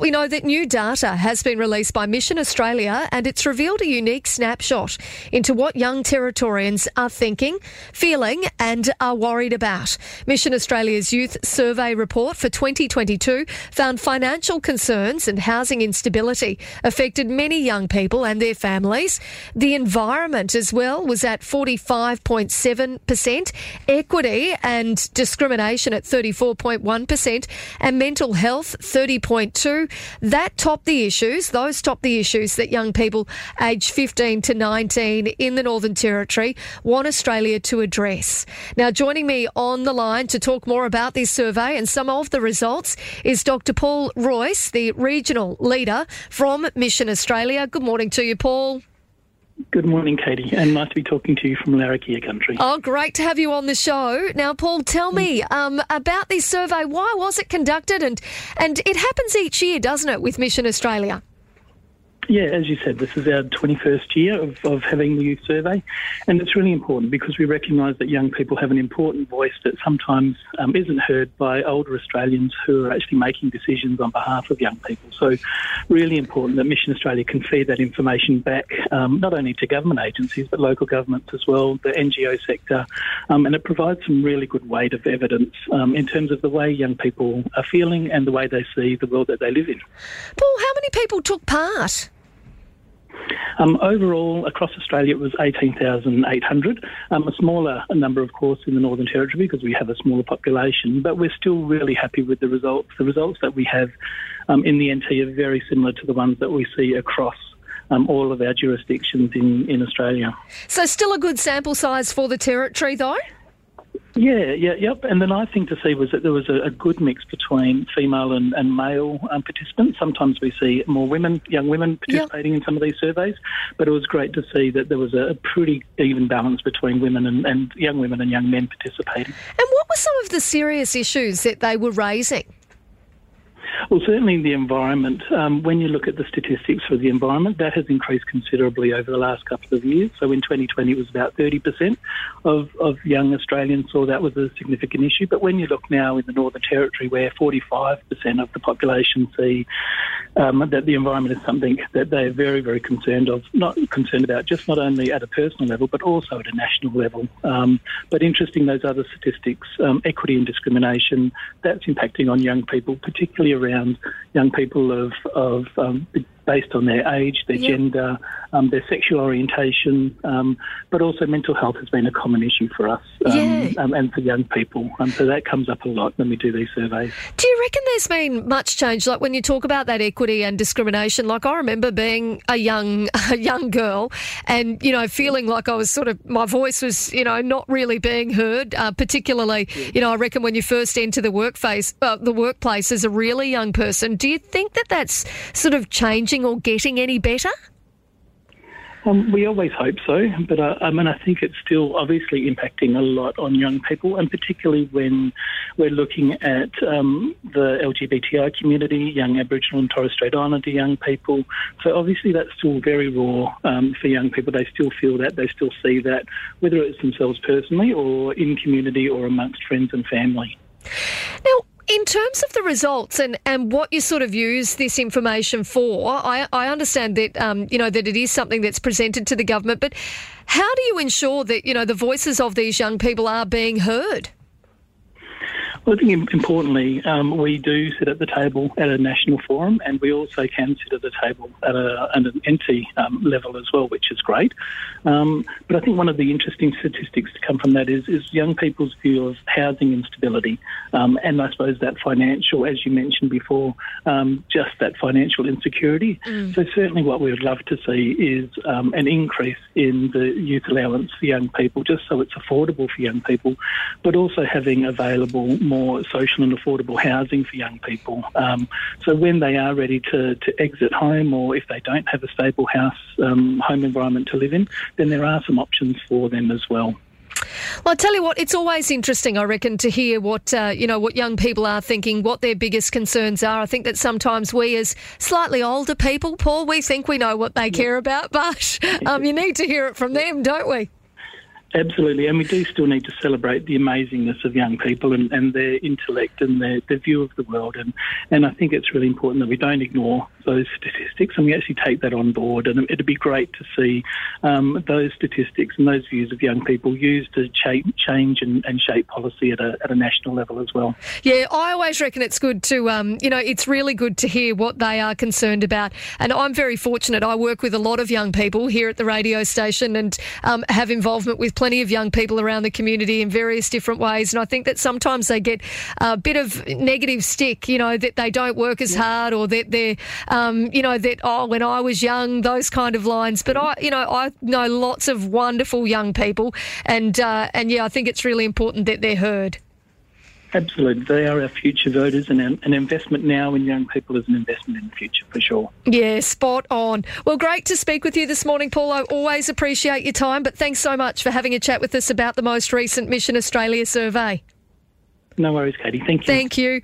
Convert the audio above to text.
We know that new data has been released by Mission Australia and it's revealed a unique snapshot into what young Territorians are thinking, feeling and are worried about. Mission Australia's Youth Survey Report for 2022 found financial concerns and housing instability affected many young people and their families. The environment as well was at 45.7%, equity and discrimination at 34.1% and mental health 30.2%. Those top the issues that young people aged 15 to 19 in the Northern Territory want Australia to address. Now, joining me on the line to talk more about this survey and some of the results is Dr. Paul Royce, the Regional Leader from Mission Australia. Good morning to you, Paul. Good morning, Katie, and nice to be talking to you from Larrakia country. Oh, great to have you on the show. Now, Paul, tell me about this survey. Why was it conducted? And it happens each year, doesn't it, with Mission Australia? Yeah, as you said, this is our 21st year of having the youth survey, and it's really important because we recognise that young people have an important voice that sometimes isn't heard by older Australians who are actually making decisions on behalf of young people. So really important that Mission Australia can feed that information back not only to government agencies but local governments as well, the NGO sector, and it provides some really good weight of evidence in terms of the way young people are feeling and the way they see the world that they live in. Paul, how many people took part? Overall, across Australia, it was 18,800. A smaller number, of course, in the Northern Territory because we have a smaller population, but we're still really happy with the results. The results that we have in the NT are very similar to the ones that we see across all of our jurisdictions in Australia. So still a good sample size for the Territory, though? Yeah. And the nice thing to see was that there was a good mix between female and male participants. Sometimes we see more women, young women participating in some of these surveys, but it was great to see that there was a pretty even balance between women and young women and young men participating. And what were some of the serious issues that they were raising? Well, certainly the environment. When you look at the statistics for the environment, that has increased considerably over the last couple of years. So in 2020, it was about 30% of young Australians saw that was a significant issue. But when you look now in the Northern Territory, where 45% of the population see that the environment is something that they're very, very concerned about, just not only at a personal level, but also at a national level. But interesting, those other statistics, equity and discrimination, that's impacting on young people, particularly around young people of based on their age, their gender, their sexual orientation, but also mental health has been a common issue for us and for young people. So that comes up a lot when we do these surveys. Do you reckon there's been much change? Like when you talk about that equity and discrimination, like I remember being a young girl and, you know, feeling like I was sort of, my voice was, you know, not really being heard, particularly, you know, I reckon when you first enter the workplace as a really young person. Do you think that that's sort of changing or getting any better? We always hope so, but I think it's still obviously impacting a lot on young people, and particularly when we're looking at the LGBTI community, young Aboriginal and Torres Strait Islander young people. So obviously that's still very raw for young people. They still feel that, they still see that, whether it's themselves personally or in community or amongst friends and family. Now, in terms of the results and what you sort of use this information for, I understand that, you know, that it is something that's presented to the government, but how do you ensure that, you know, the voices of these young people are being heard? Well, I think importantly, we do sit at the table at a national forum, and we also can sit at the table at an NT level as well, which is great. But I think one of the interesting statistics to come from that is young people's view of housing instability. And I suppose that financial, as you mentioned before, just that financial insecurity. So certainly what we would love to see is an increase in the youth allowance for young people, just so it's affordable for young people, but also having available more social and affordable housing for young people. So when they are ready to exit home, or if they don't have a stable home environment to live in, then there are some options for them as well. Well, I tell you what, it's always interesting, I reckon, to hear what you know, what young people are thinking, what their biggest concerns are. I think that sometimes we, as slightly older people, Paul, we think we know what they care about, but you need to hear it from them, don't we? Absolutely, and we do still need to celebrate the amazingness of young people and their intellect and their view of the world. And I think it's really important that we don't ignore those statistics and we actually take that on board. And it'd be great to see those statistics and those views of young people used to change and shape policy at a national level as well. Yeah, I always reckon it's good to, it's really good to hear what they are concerned about. And I'm very fortunate. I work with a lot of young people here at the radio station and have involvement with plenty of young people around the community in various different ways, and I think that sometimes they get a bit of negative stick, that they don't work as hard, or that they're, when I was young, those kind of lines. But I know lots of wonderful young people, and I think it's really important that they're heard. Absolutely. They are our future voters, and an investment now in young people is an investment in the future, for sure. Yeah, spot on. Well, great to speak with you this morning, Paul. I always appreciate your time, but thanks so much for having a chat with us about the most recent Mission Australia survey. No worries, Katie. Thank you. Thank you.